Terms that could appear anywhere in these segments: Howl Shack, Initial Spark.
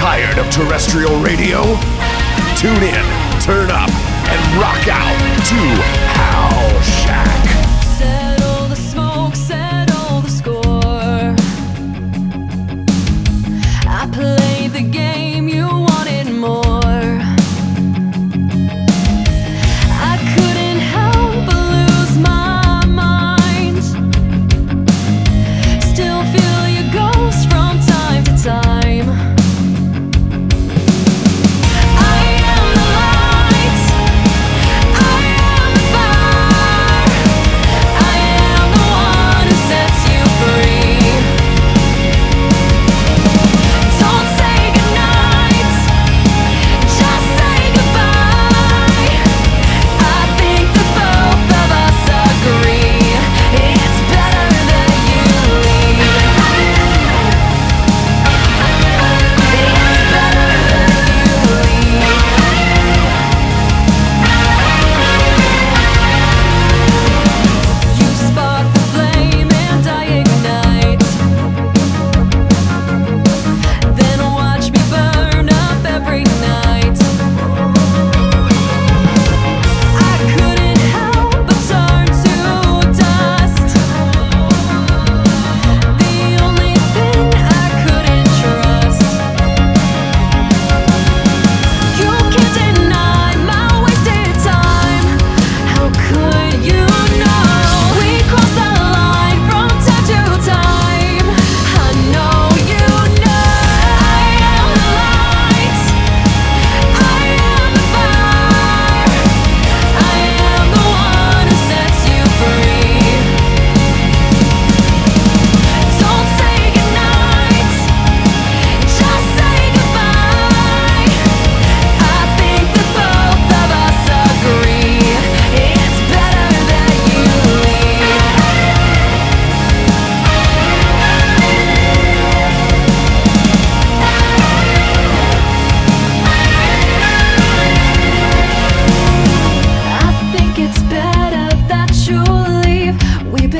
Tired of terrestrial radio? Tune in, turn up, and rock out to Howl Shack. Settle the smoke, settle the score. I played the game, you wanted more.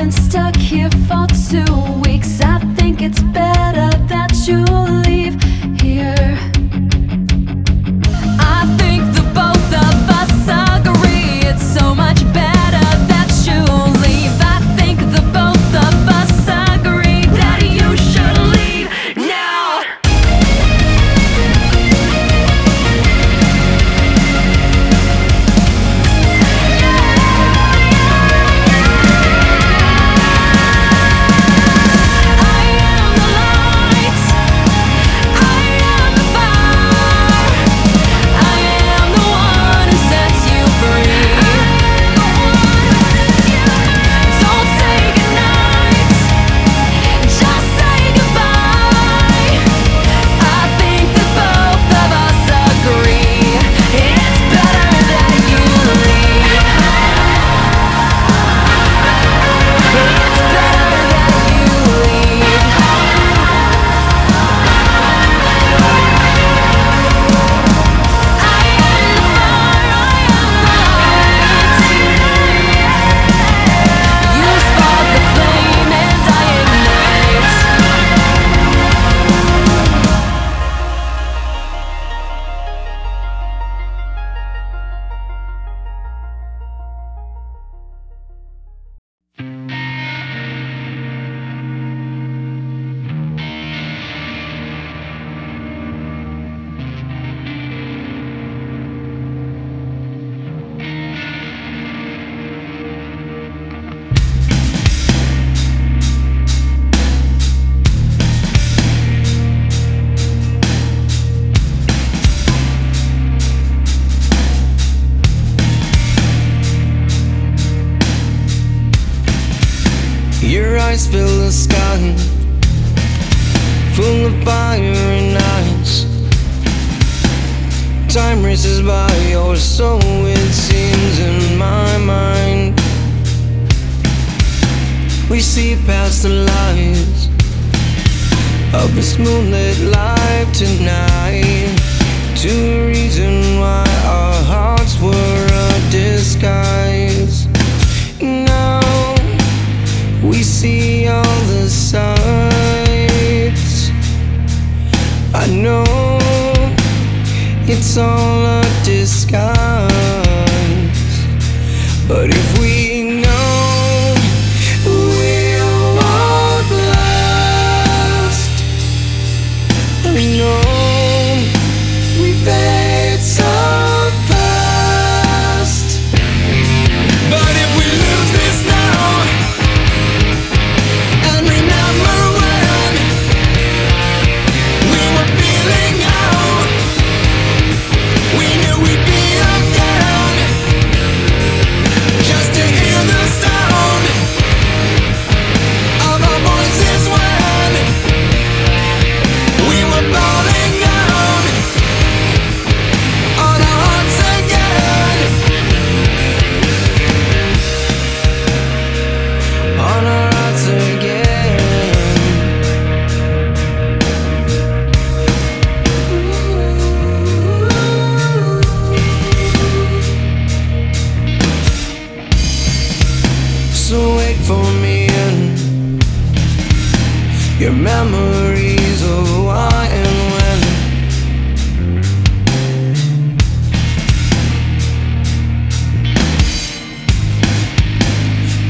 Stuck here for 2 weeks. I think it's better that you leave here. I think the both of us agree. It's so much better that you leave. I think the both of us agree that you should leave now. Your eyes fill the sky, full of fire and ice. Time races by, or so it seems in my mind. We see past the lights of this moonlit life tonight, to a reason why our hearts were a disguise. We see all the sights. I know. it's all a disguise. But if we know we won't last, we know we fade so fast. But if we lose this now and remember when we were feeling out, we knew we'd be again just to hear the sound of our voices when we were falling down on our hearts again. On our hearts again. So wait for me in your memories of why and when.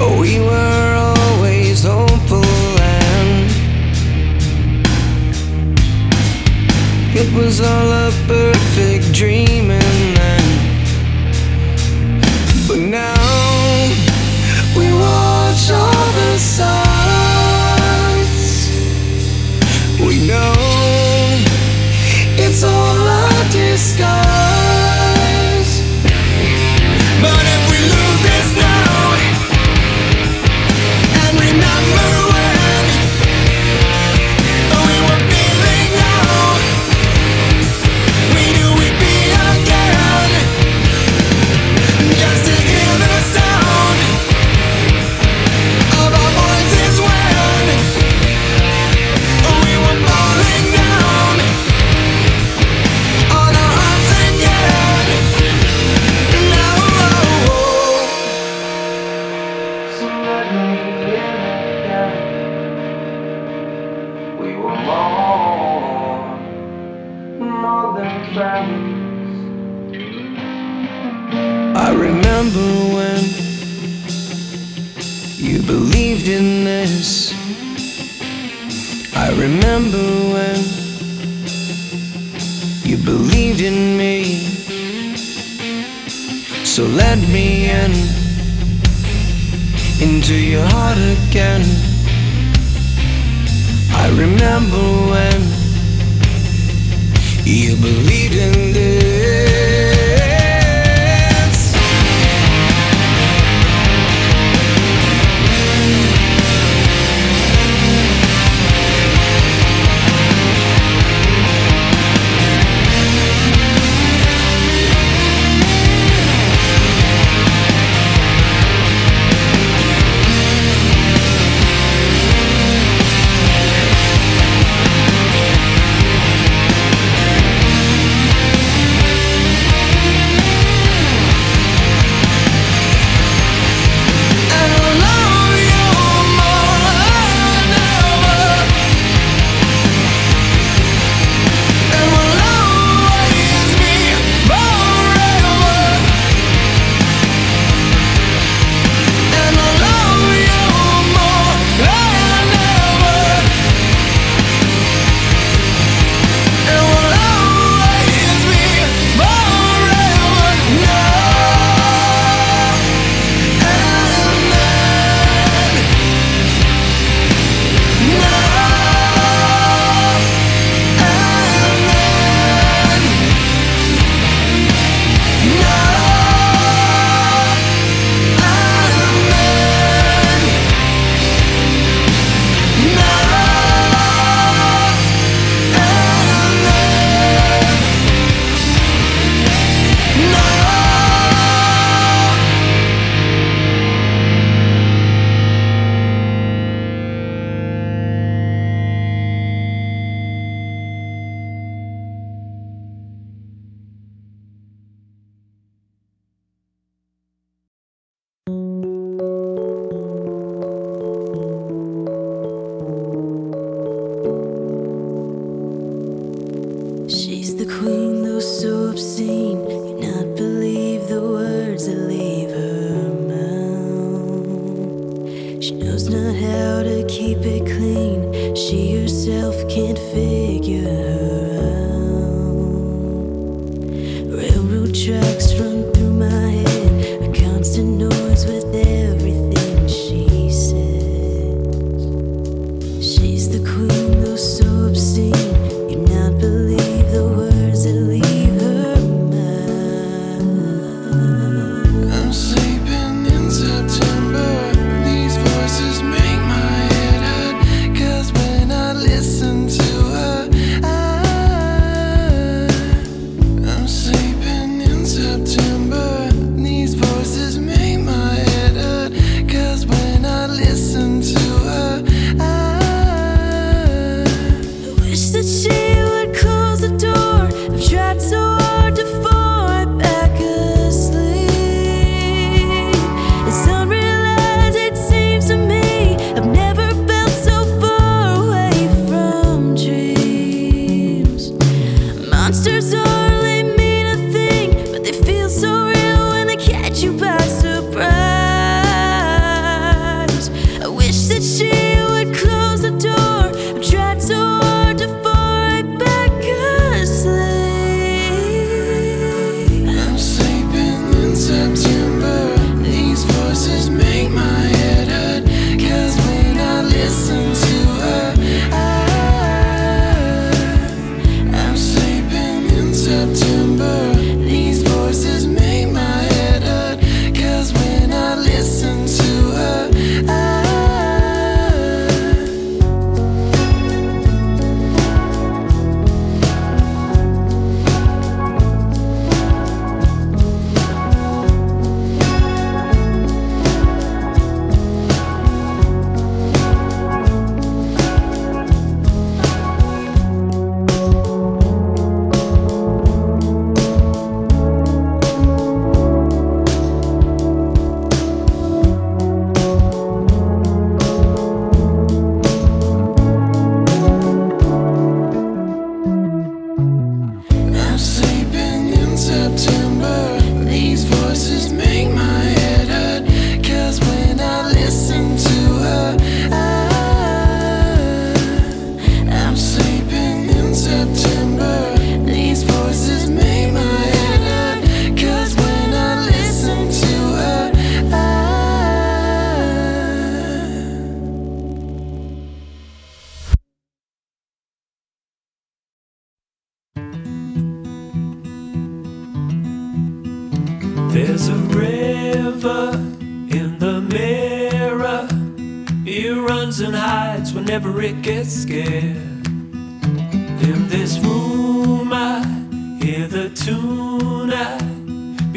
Oh, we were always hopeful and it was all a perfect dream and then. But now we watch all the signs. We know it's all a disguise. But if we lose this now and remember when we were feeling out, we knew we'd be again just to hear the sound of our voices when we were falling down on our hearts again. Now we were more than friends. I remember when you believed in this. I remember when you believed in me. So let me in into your heart again. I remember when you believed in this. catch you by surprise. I wish that she would close the door. I've tried so hard to fall right back asleep. I'm sleeping in September. These voices make my head hurt, 'cause when I listen to her, I'm sleeping in September. These voices make September. These voices make my head hurt, 'cause when I listen to her, I'm sleeping in September. These voices make my head hurt, 'cause when I listen to her, There's a river in the mirror. It runs and hides whenever it gets scared. In this room I hear the tune I've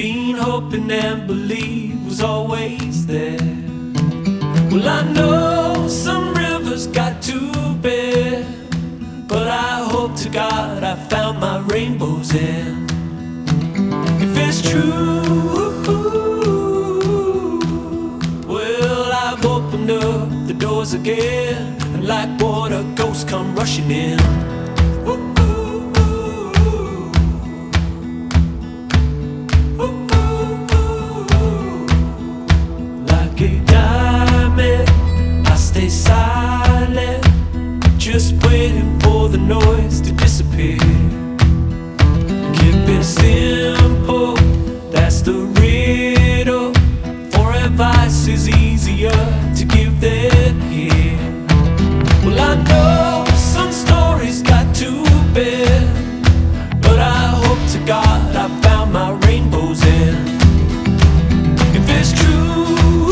been hoping and believe was always there. Well, I know some rivers got too big, but I hope to God I found my rainbow's end. If it's true, well, I've opened up the doors again, and like water, ghosts come rushing in. Like a diamond, I stay silent, just waiting for the noise to disappear. Keep it simple, that's the riddle. For advice is easier to give than hear. Well, I know some stories got too big, but I hope to God I found my rainbow's end. If it's true,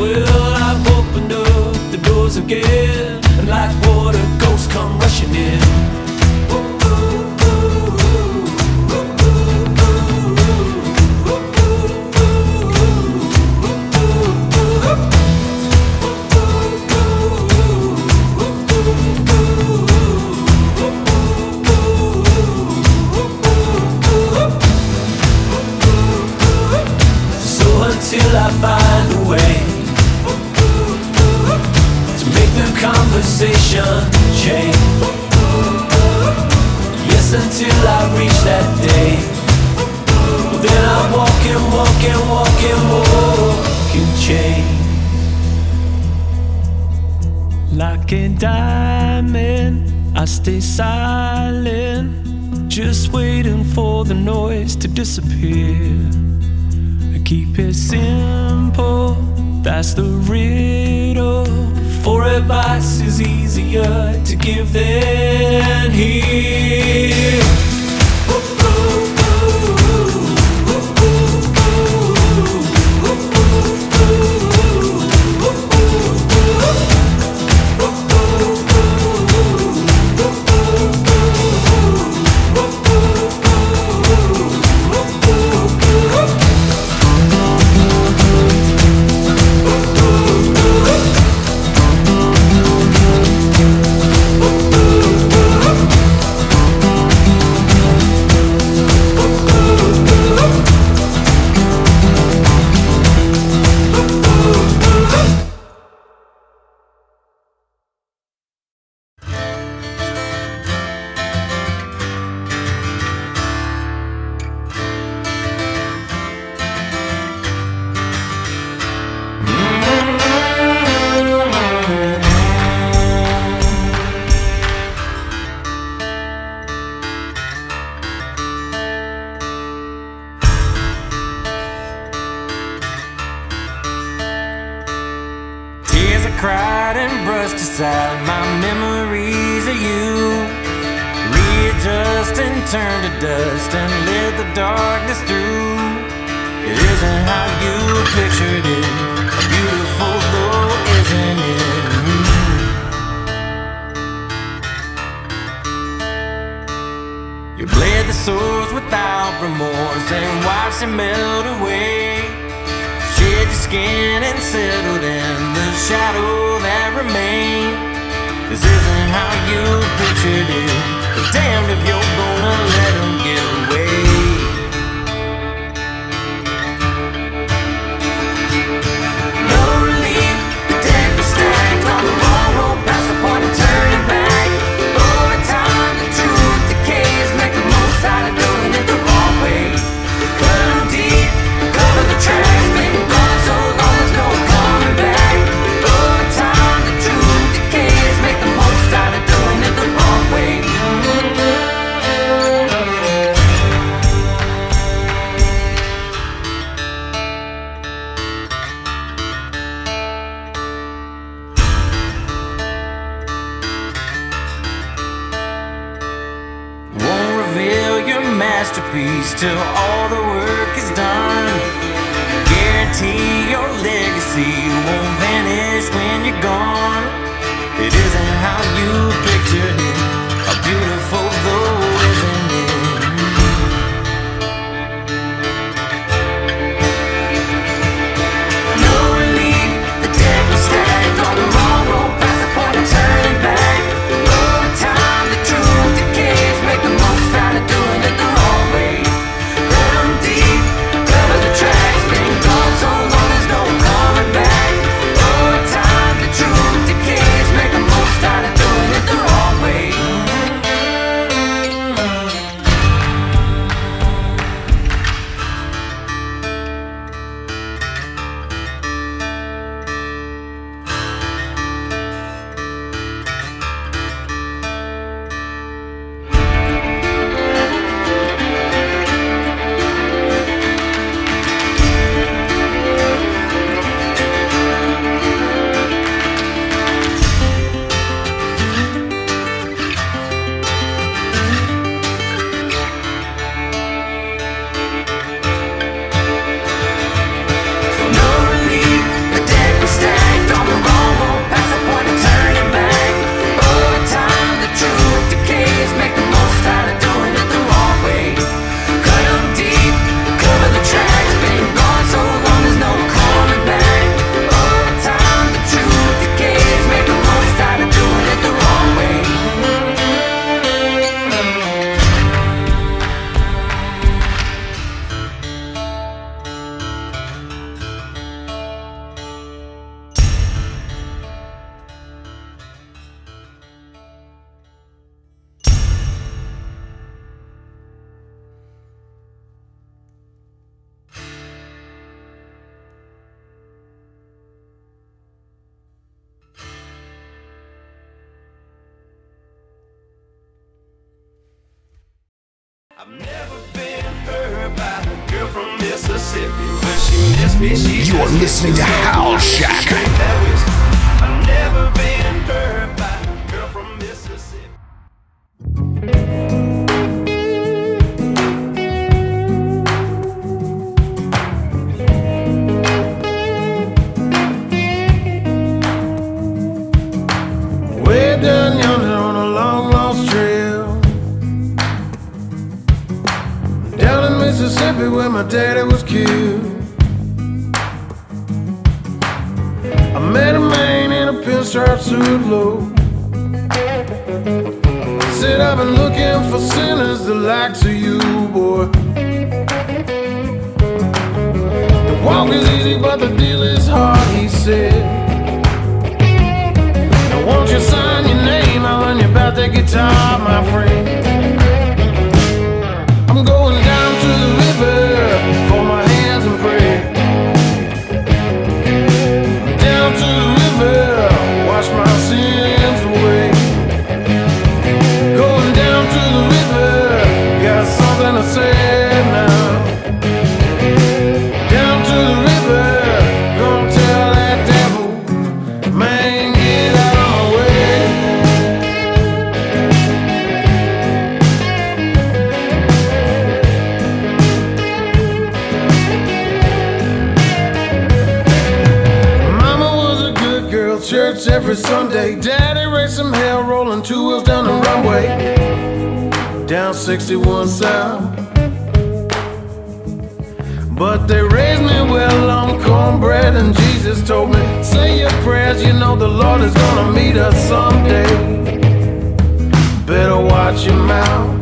well, I've opened up the doors again, and like water, ghosts come rushing in. Till I find a way to make the conversation change. Yes, until I reach that day, then I'm walking, walking, walking, walking chains. Like a diamond, I stay silent, just waiting for the noise to disappear. Keep it simple, that's the riddle. For advice is easier to give than hear. blots out my memories of you. Readjust and turn to dust and let the darkness through. It isn't how you pictured it, beautiful though, isn't it? Mm-hmm. You bled the sores without remorse and watched it melt away. Shed your skin and settled in the shadow that remained. This isn't how you pictured it, but damned if you're gonna let them get away. No relief, the deck was stacked on the wall, rolled past the point of turning back. Over time, the truth decays, make the most out of doing it the wrong way. Cut them deep, cover the tracks, make them gone so long there's no coming back. Over time, the truth decays, make the most out of doing it the wrong way. Masterpiece till all the work is done. Guarantee your legacy won't vanish when you're gone. It isn't how you pictured it, a beautiful though, isn't it? No relief, the deck was stacked on the wrong road, past the point of turning back. Over time, the truth decays, make the most out of doing it. You're listening to Howl Shack. I've never been hurt by a girl from Mississippi. Way down yonder on a long lost trail, down in Mississippi where my daddy was killed. Pinstripe suit low. Said I've been looking for sinners the likes of you, boy. The walk is easy, but the deal is hard, he said. Now won't you sign your name? I'll learn you about that guitar, my friend. I'm going down to the river, fold my hands and pray. Down to the river, wash my sins away. Going down to the river, got something to say. church every Sunday. Daddy raised some hell, rolling two wheels down the runway, down 61 South. But they raised me well on cornbread, and Jesus told me, say your prayers, you know the Lord is gonna meet us someday. Better watch your mouth.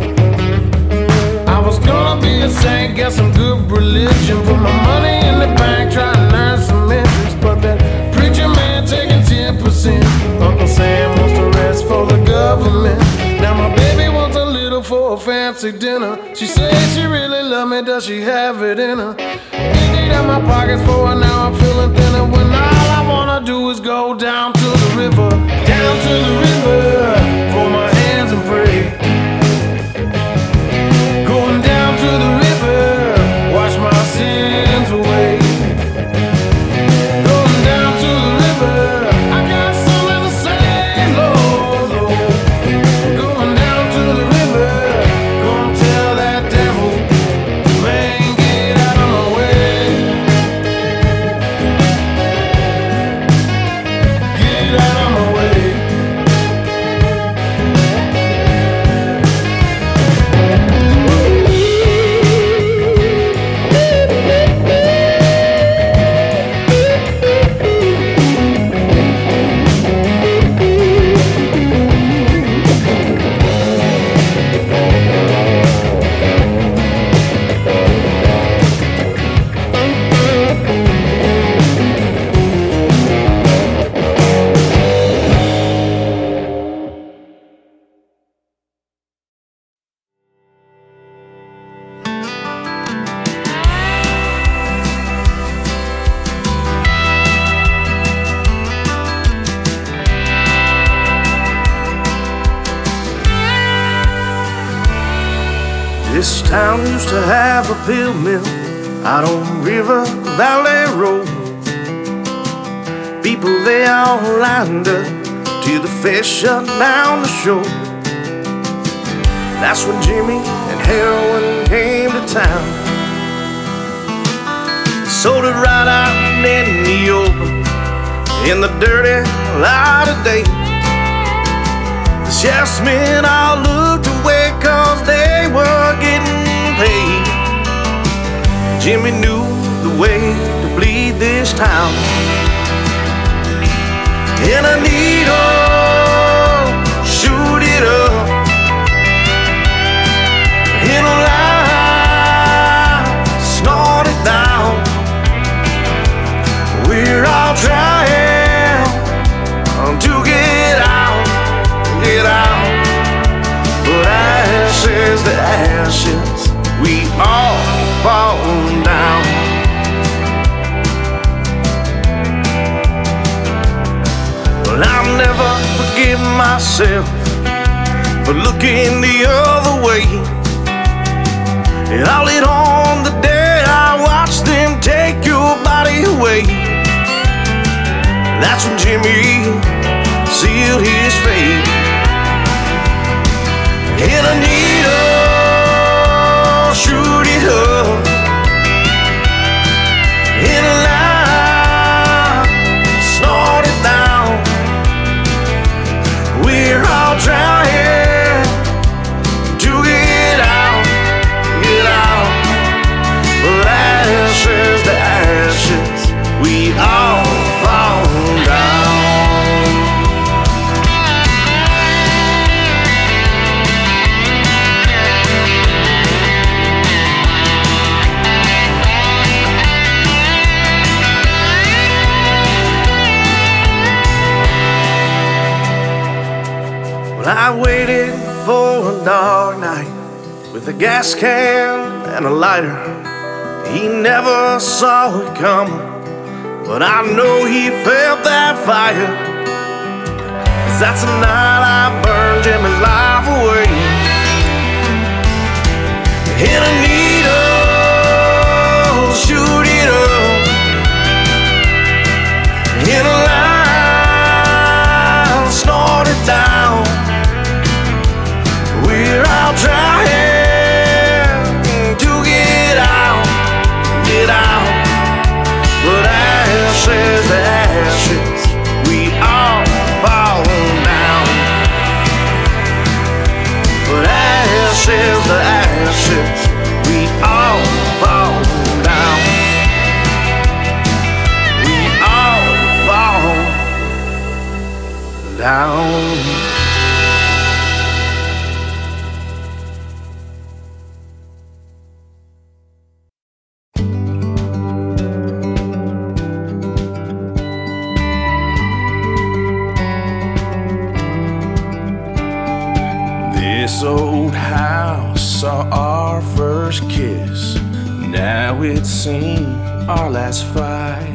I was gonna be a saint, get some good religion, put my money in the bank, try to earn some interest, but that preacher man taking 10%. Uncle Sam wants to rest for the government. Now my baby wants a little for a fancy dinner. She says she really loves me, does she have it in her? Emptied out my pockets for an hour, I'm feeling thinner, when all I wanna do is go down to the river, down to the river, fold my hands and pray. To have a pill mill out on River Valley Road. People they all lined up till the fish shut down the shore. That's when Jimmy and heroin came to town. Sold it right out in the open, in the dirty light of day. The sheriff's men all looked away, 'cause they were getting paid. Jimmy knew the way to bleed this town. In a needle, shoot it up. In a lie, snort it down. We're all trying to get out, but ashes to ashes. We all fall down. Well, I'll never forgive myself for looking the other way. And I'll lead on the day I watched them take your body away. That's when Jimmy sealed his fate. In a needle, shoot it up. In a line, snort it down. We're all trying to get out, but ashes to ashes, we all fall down. I waited for a dark night with a gas can and a lighter. He never saw it coming, but I know he felt that fire. 'Cause that's the night I burned Jimmy's life away. In a needle, shoot it up. In a line, snort it down. We're all trying to get out, but ashes to ashes, we all. old house saw our first kiss. Now it's seen our last fight.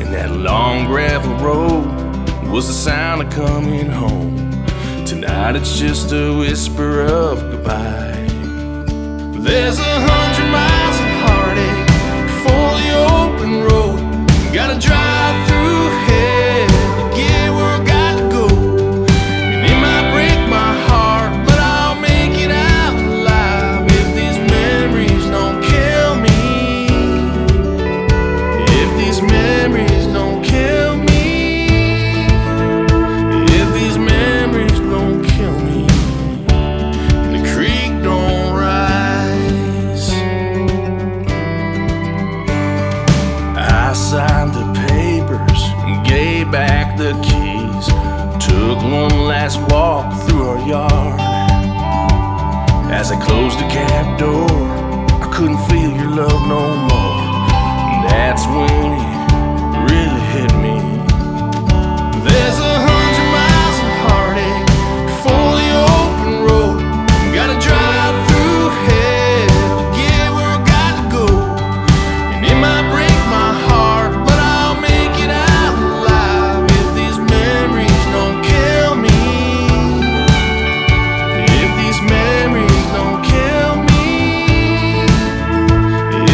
And that long gravel road was the sound of coming home. Tonight it's just a whisper of goodbye. There's 100 miles of heartache before the open road. Gotta drive through hell to get where I gotta go. And it might break my heart, but I'll make it out alive if these memories don't kill me. If these memories don't kill me. If these memories don't kill me. And the creek don't rise. I signed the papers and gave back the keys. Took one last walk through our yard. As I closed the cab door, I couldn't feel your love no more. And that's when it really hit me. There's 100 miles of heartache before the open road. Gotta drive through hell to get where I gotta go. And it might break my heart, but I'll make it out alive if these memories don't kill me. If these memories don't kill me.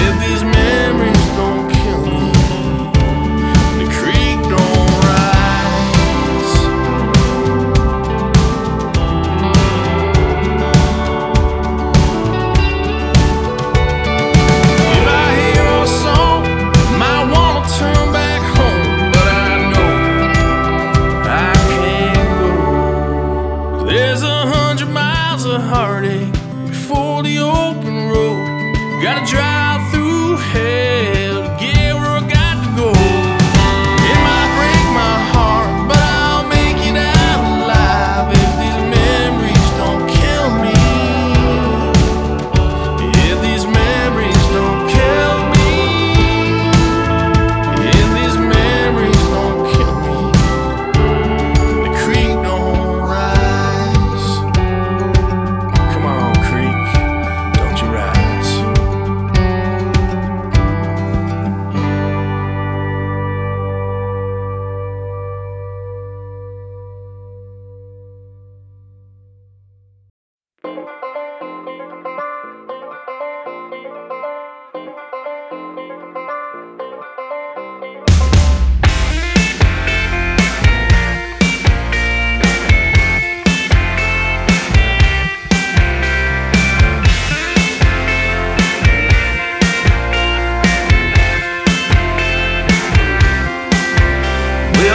If these memories don't kill me. The creek don't rise. If I hear a song, might wanna turn back home, but I know I can't go. There's 100 miles of heartache before the open road. Gotta drive through hell to get where I gotta go. It might break my heart, but I'll make it out alive if these memories don't kill me. If these memories don't kill me. If these memories don't kill me. The creek don't rise. Come on, creek, don't you rise. Well,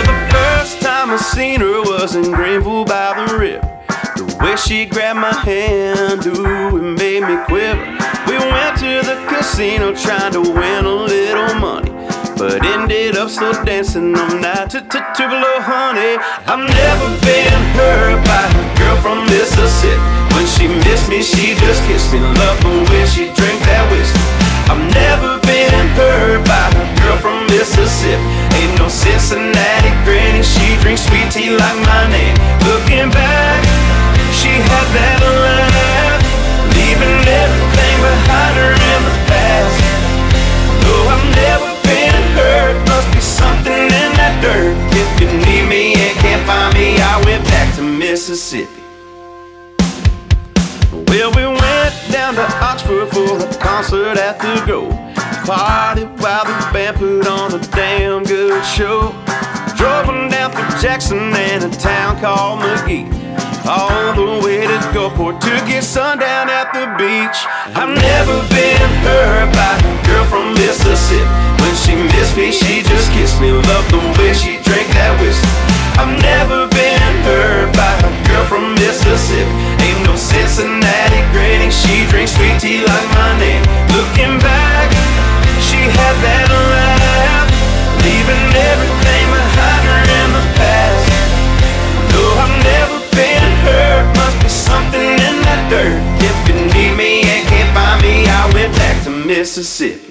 the first time I seen her was in Greenville by the river. The way she grabbed my hand, ooh, it made me quiver. We went to the casino trying to win a little money, but ended up still dancing all night to Tupelo, honey. I've never been hurt by a girl from Mississippi. When she missed me, she just kissed me. Love her when she drank that whiskey. I've never been hurt by a girl from Mississippi. Ain't no Cincinnati granny. She drinks sweet tea like my name. Looking back, she had that laugh, leaving everything behind her in the past. Though I've never been hurt, must be something in that dirt. If you need me and can't find me, I went back to Mississippi. Well, we went down to Oxford for a concert at the Grove. Partied while the band put on a damn good show. Drove on down through Jackson and a town called McGee, all the way to Gulfport to get sundown at the beach. I've never been hurt by a girl from Mississippi. When she missed me, she just kissed me. Loved the way she drank that whiskey. I've never been hurt by a girl from Mississippi. Ain't no Cincinnati granny. She drinks sweet tea like my name. Looking back, she had that laugh, leaving everything behind her in the past. Though I've never been hurt, must be something in that dirt. If you need me and can't find me, I went back to Mississippi.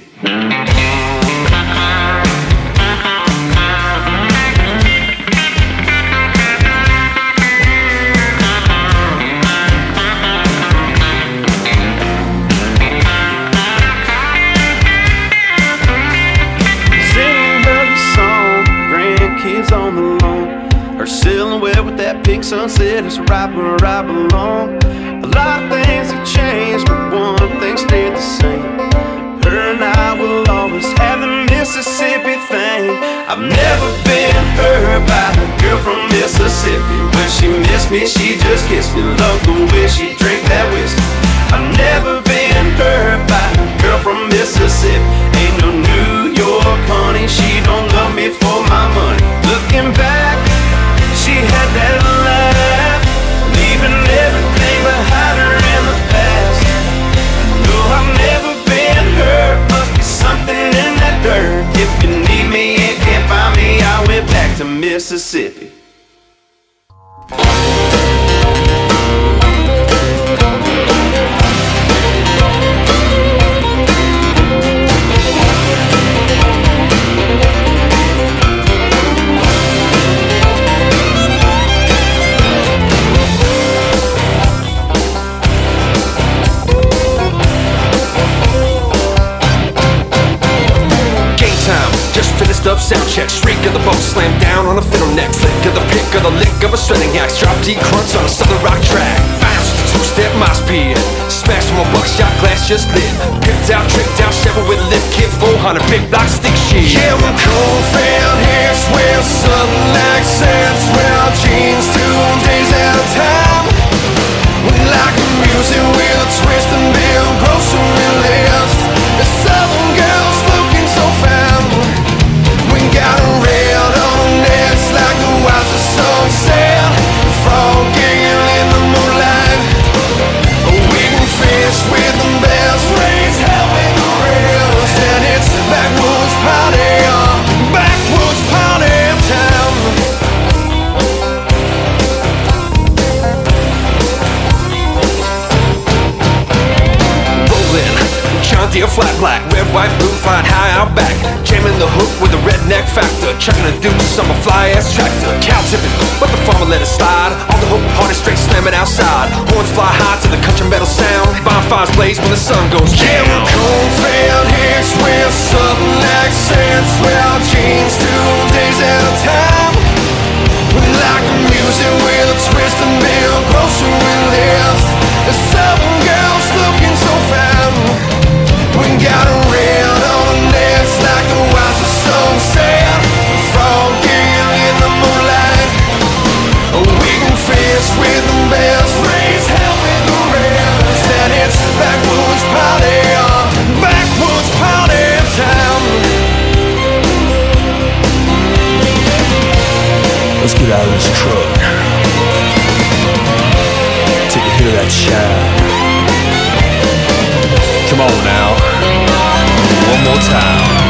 sunset is right where I belong. A lot of things have changed, but one thing stayed the same. Her and I will always have the Mississippi thing. I've never been hurt by a girl from Mississippi. When she missed me, she just kissed me. Love the way she drank that whiskey. I've never been hurt by a girl from Mississippi. Ain't no New York honey, she don't love me for my money. Looking back, she had that laugh, leaving everything behind her in the past. No, I've never been hurt, must be something in that dirt. If you need me and can't find me, I went back to Mississippi. Up sound check, shriek of the boat, slam down on a fiddle neck, flick of the pick of the lick of a string axe, drop D crunch on a southern rock track, bounce to two-step my speed, smash from a buckshot glass just lit, picked out, tricked out, shovel with lip, kid 400, big block stick shit. Yeah, we're Coldfield hairs, we're southern accents, we're jeans 2 days at a time. We like the music, we're the twist and build, grocery list, the southern girls looking so fine. Got a rail on necks like the watch of sunset, frog giggling in the moonlight. We can fish with the bells, raise hell with the rails, and it's backwoods party time. Rolling, John Deere flat black, red, white, blue, flying high out back, jamming the hook with a redneck factor, chucking a deuce on my fly-ass tractor, cow tipping, but the farmer let it slide, on the hook party straight slamming outside, horns fly high to the country metal sound, bonfires blaze when the sun goes down. Yeah, we're Coldfield hicks, we're southern accents, we're jeans 2 days at a time. We like the music with a twist and build, grocery list, the southern girls looking so fine. We got a real like the wise of sunset, frog giggling in the moonlight. We can fish with the bells, raise hell with the rails, and it's backwoods party, backwoods party time. Let's get out of this truck, take a hit of that shine. Come on now, one more time.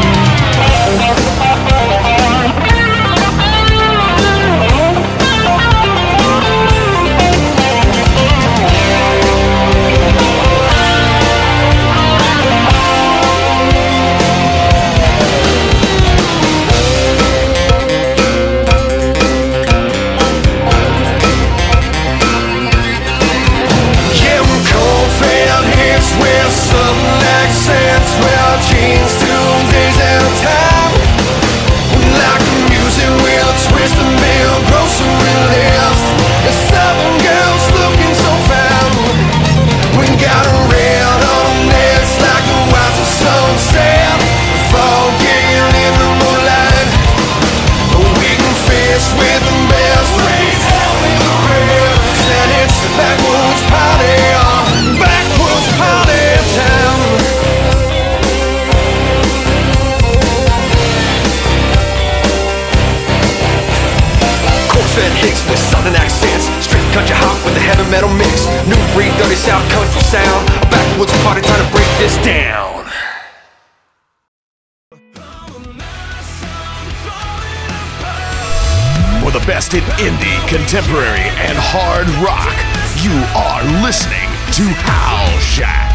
Contemporary and hard rock. You are listening to Howl Shack.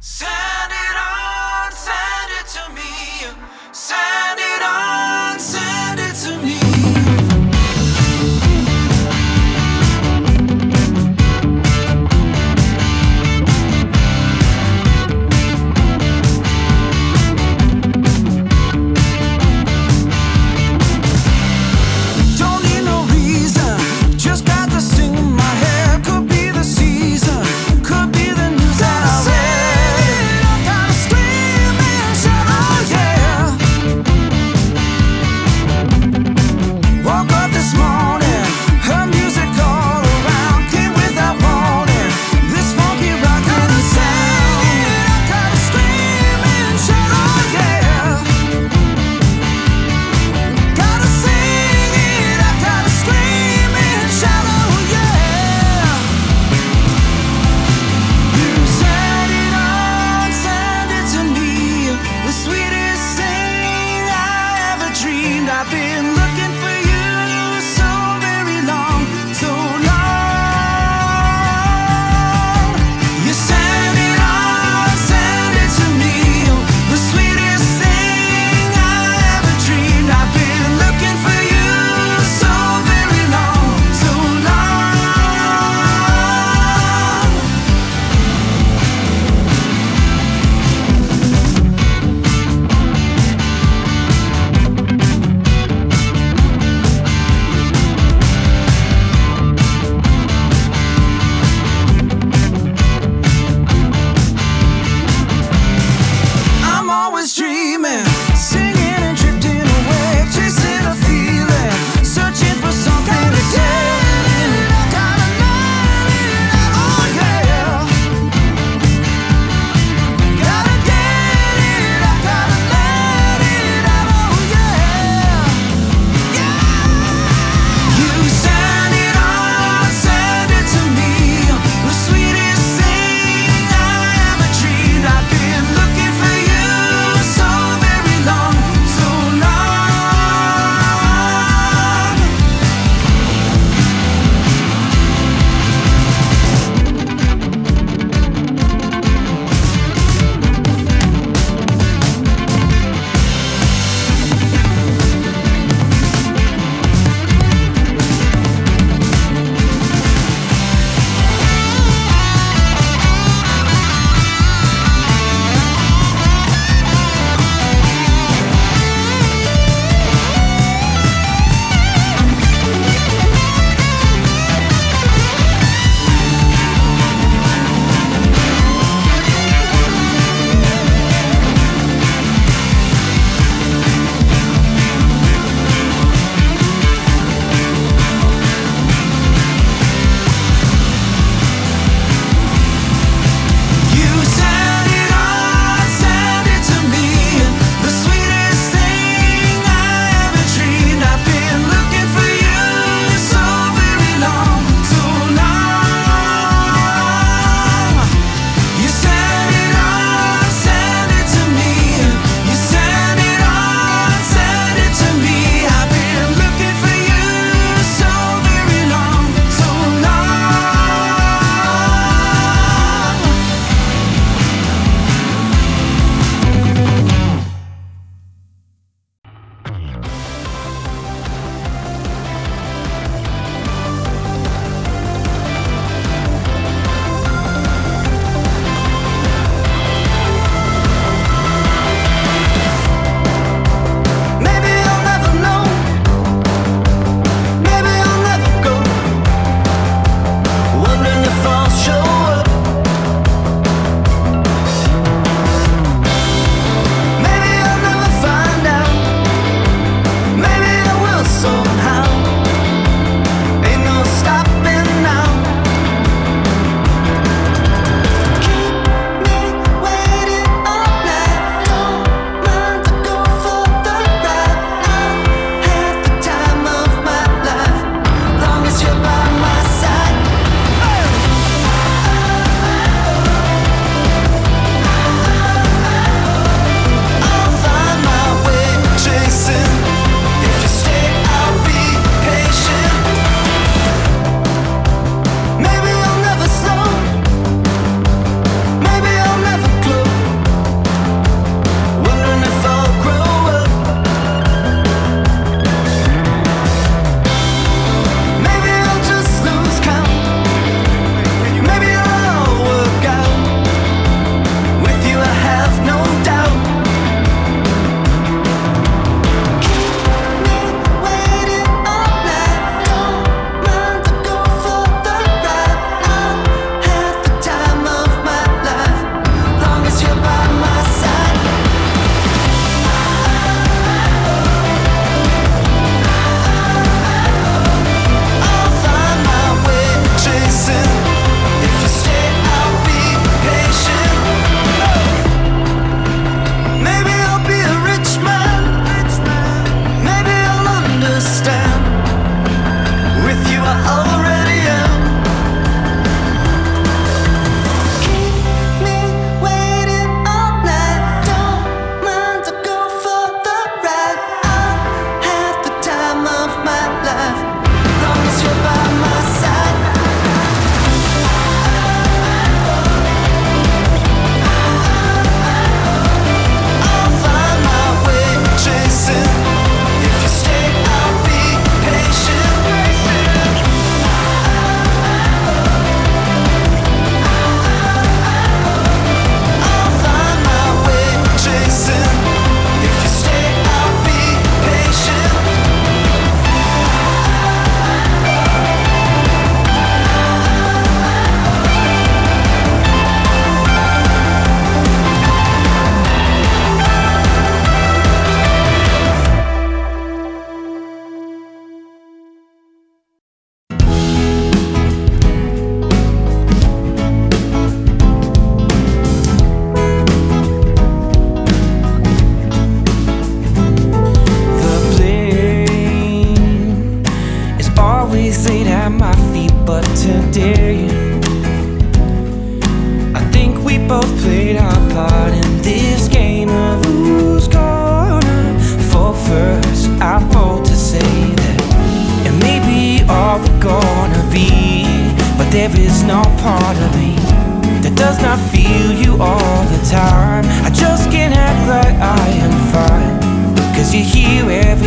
Send it on, send it to me. Send it on, send it to me. Don't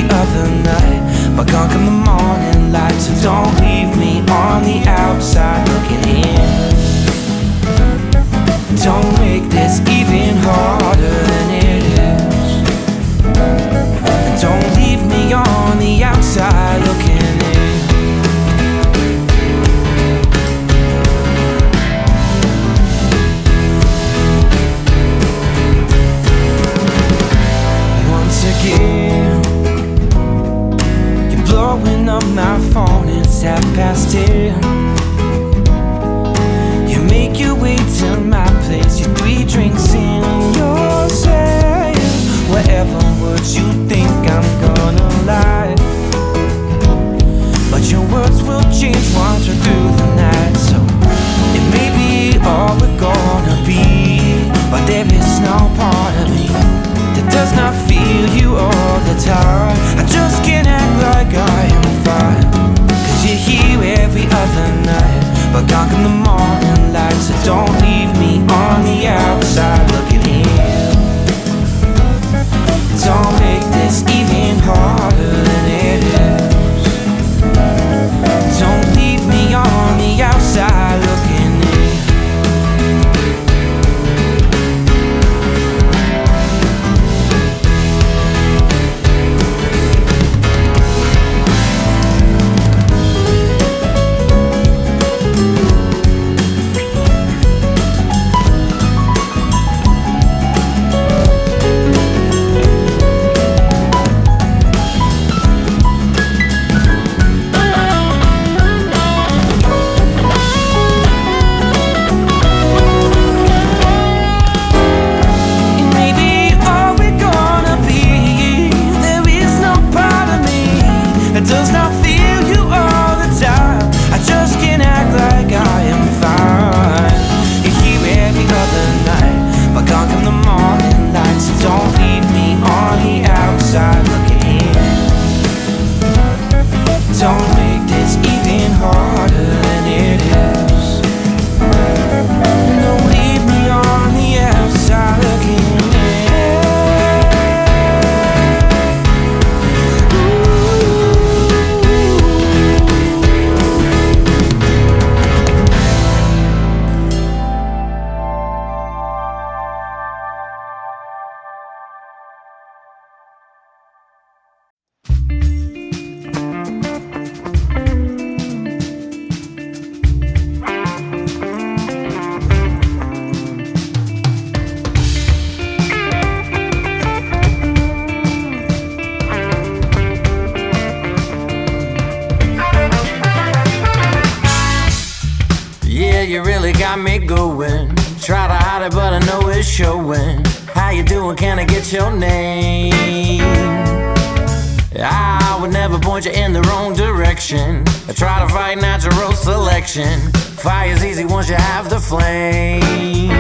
another night, but gone come the morning light. So don't leave me on the outside looking in. Don't make this even harder than it is. Don't leave me on the outside looking in. Once again, you're blowing up my phone. It's 10:30. You make your way to my place. You're 3 drinks in and you're saying whatever words you think I'm gonna lie, but your words will change once we're through the night. So it may be all we're gonna be, but there is no part of me that does not feel you all the time. I just can't act like I am fine, 'cause you're here every other night, but gone come the morning light. So don't leave me on the outside looking in. Don't make this even harder than it is. Don't leave me on the outside looking in. Fire's easy once you have the flame.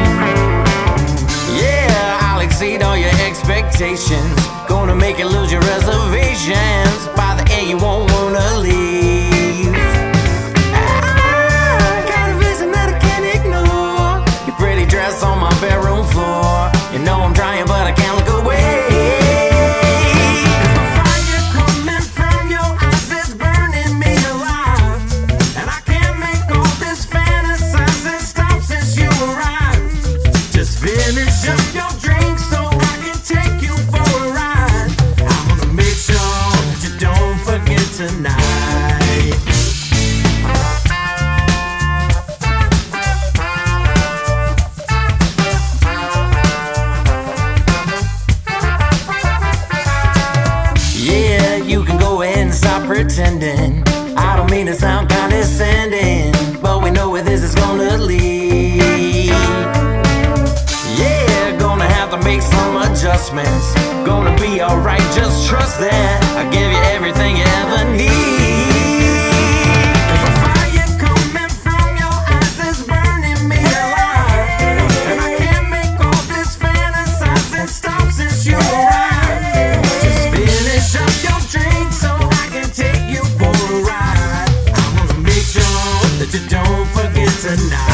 Yeah, I'll exceed all your expectations. Gonna make you lose your reservations. By the end you won't wanna leave. I got a vision that I can't ignore. Your pretty dress on my bedroom floor. You know I'm trying but I can't look away. I don't mean to sound condescending, but we know where this is gonna lead. Yeah, gonna have to make some adjustments. Gonna be alright, just trust that I give you everything you ever need. Tonight.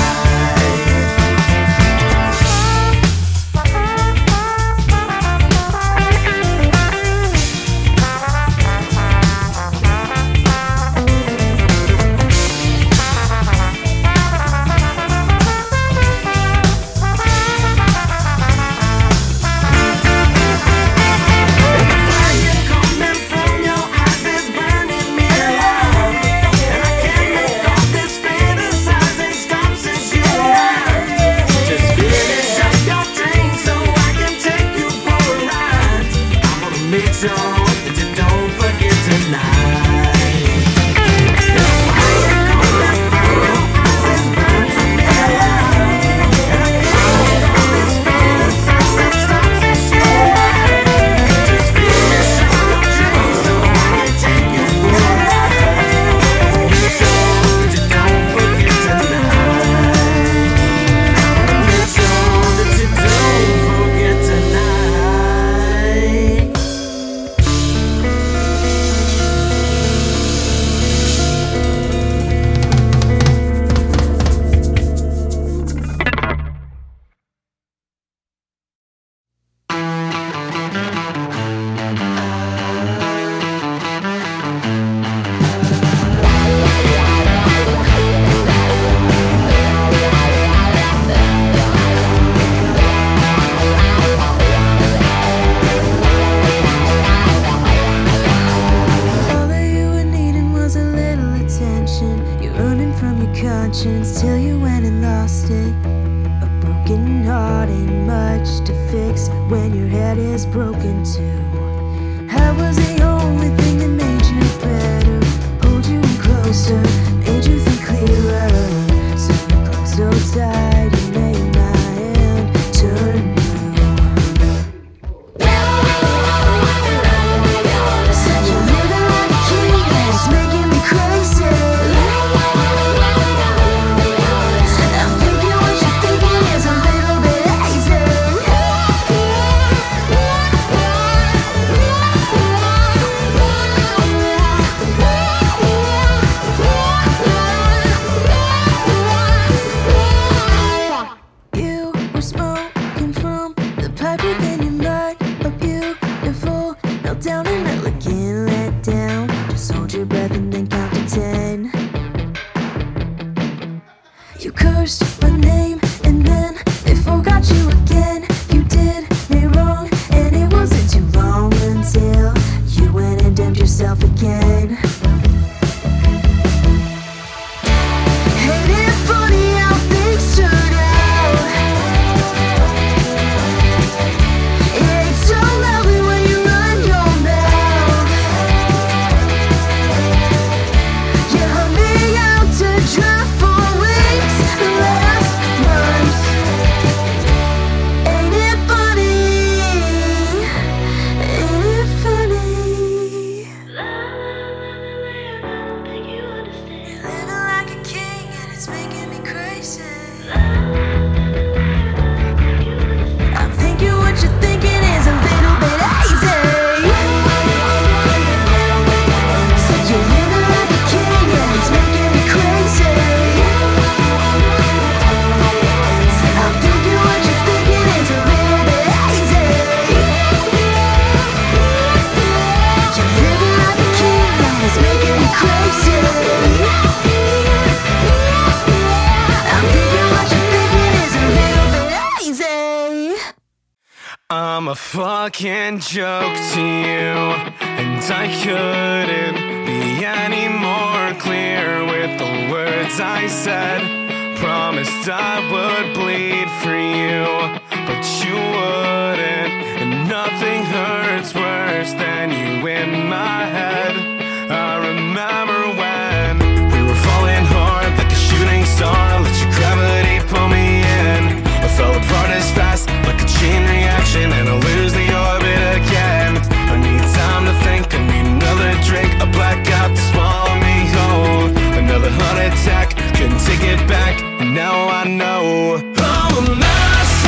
ain't much to fix when your head is broken too. I was the only thing that made you better, pulled you in closer, made you think clearer. So you clung so tight, you made my hand turn blue. Said you lived like a king, it's making me crazy. I think what you're thinking is a little bit hazy. You were smoking from the pipe within your mind, a beautiful meltdown, and not looking let down. Just hold your breath and then count to 10. You cursed my name and then they forgot you again. You did me wrong and it wasn't too long until you went and damned yourself again. Ain't it funny how things turn out? It's so lovely when you run your mouth. You hung me out to dry for weeks last month. Ain't it funny? Ain't it funny? Living like a king and it's making me crazy. I'm thinking what you're thinking is a little bit hazy. Said you're living like a king and it's making me crazy. I'm thinking what you're thinking is a little bit hazy. You're living like a king and it's making me crazy. I'm thinking what you're thinking is a little bit hazy. I'm a fucking joke to you, and I couldn't be any more clear with the words I said. Promised I would bleed for you, but you wouldn't, and nothing hurts worse than you in my head. I remember when we were falling hard like a shooting star, let your gravity pull me in. I fell apart as fast, like a chain reaction, and I lose the orbit again. I need time to think, I need another drink, a blackout to swallow me whole. Another heart attack, couldn't take it back, now I know I'm a mess.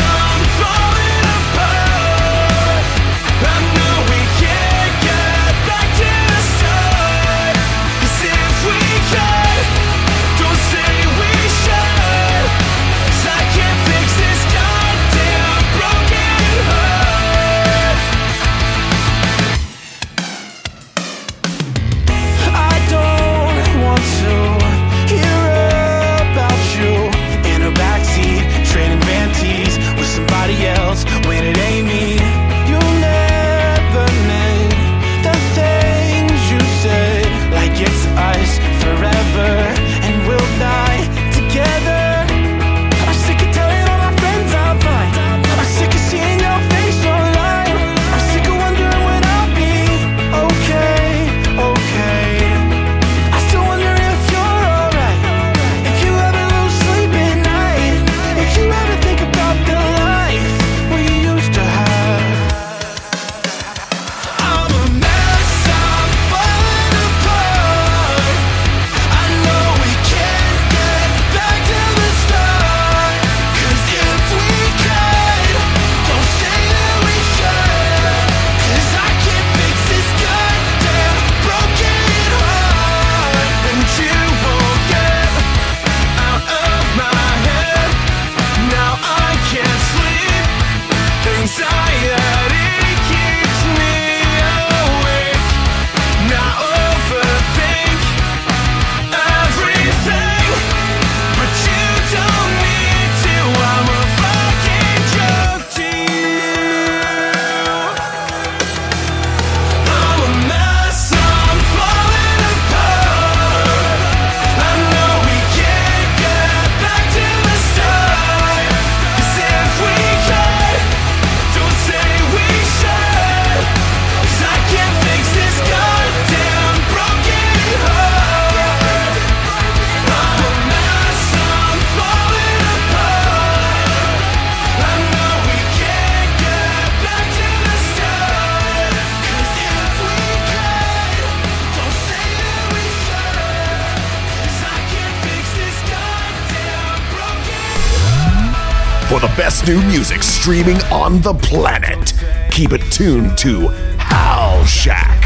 for the best new music streaming on the planet. Keep it tuned to Howl Shack.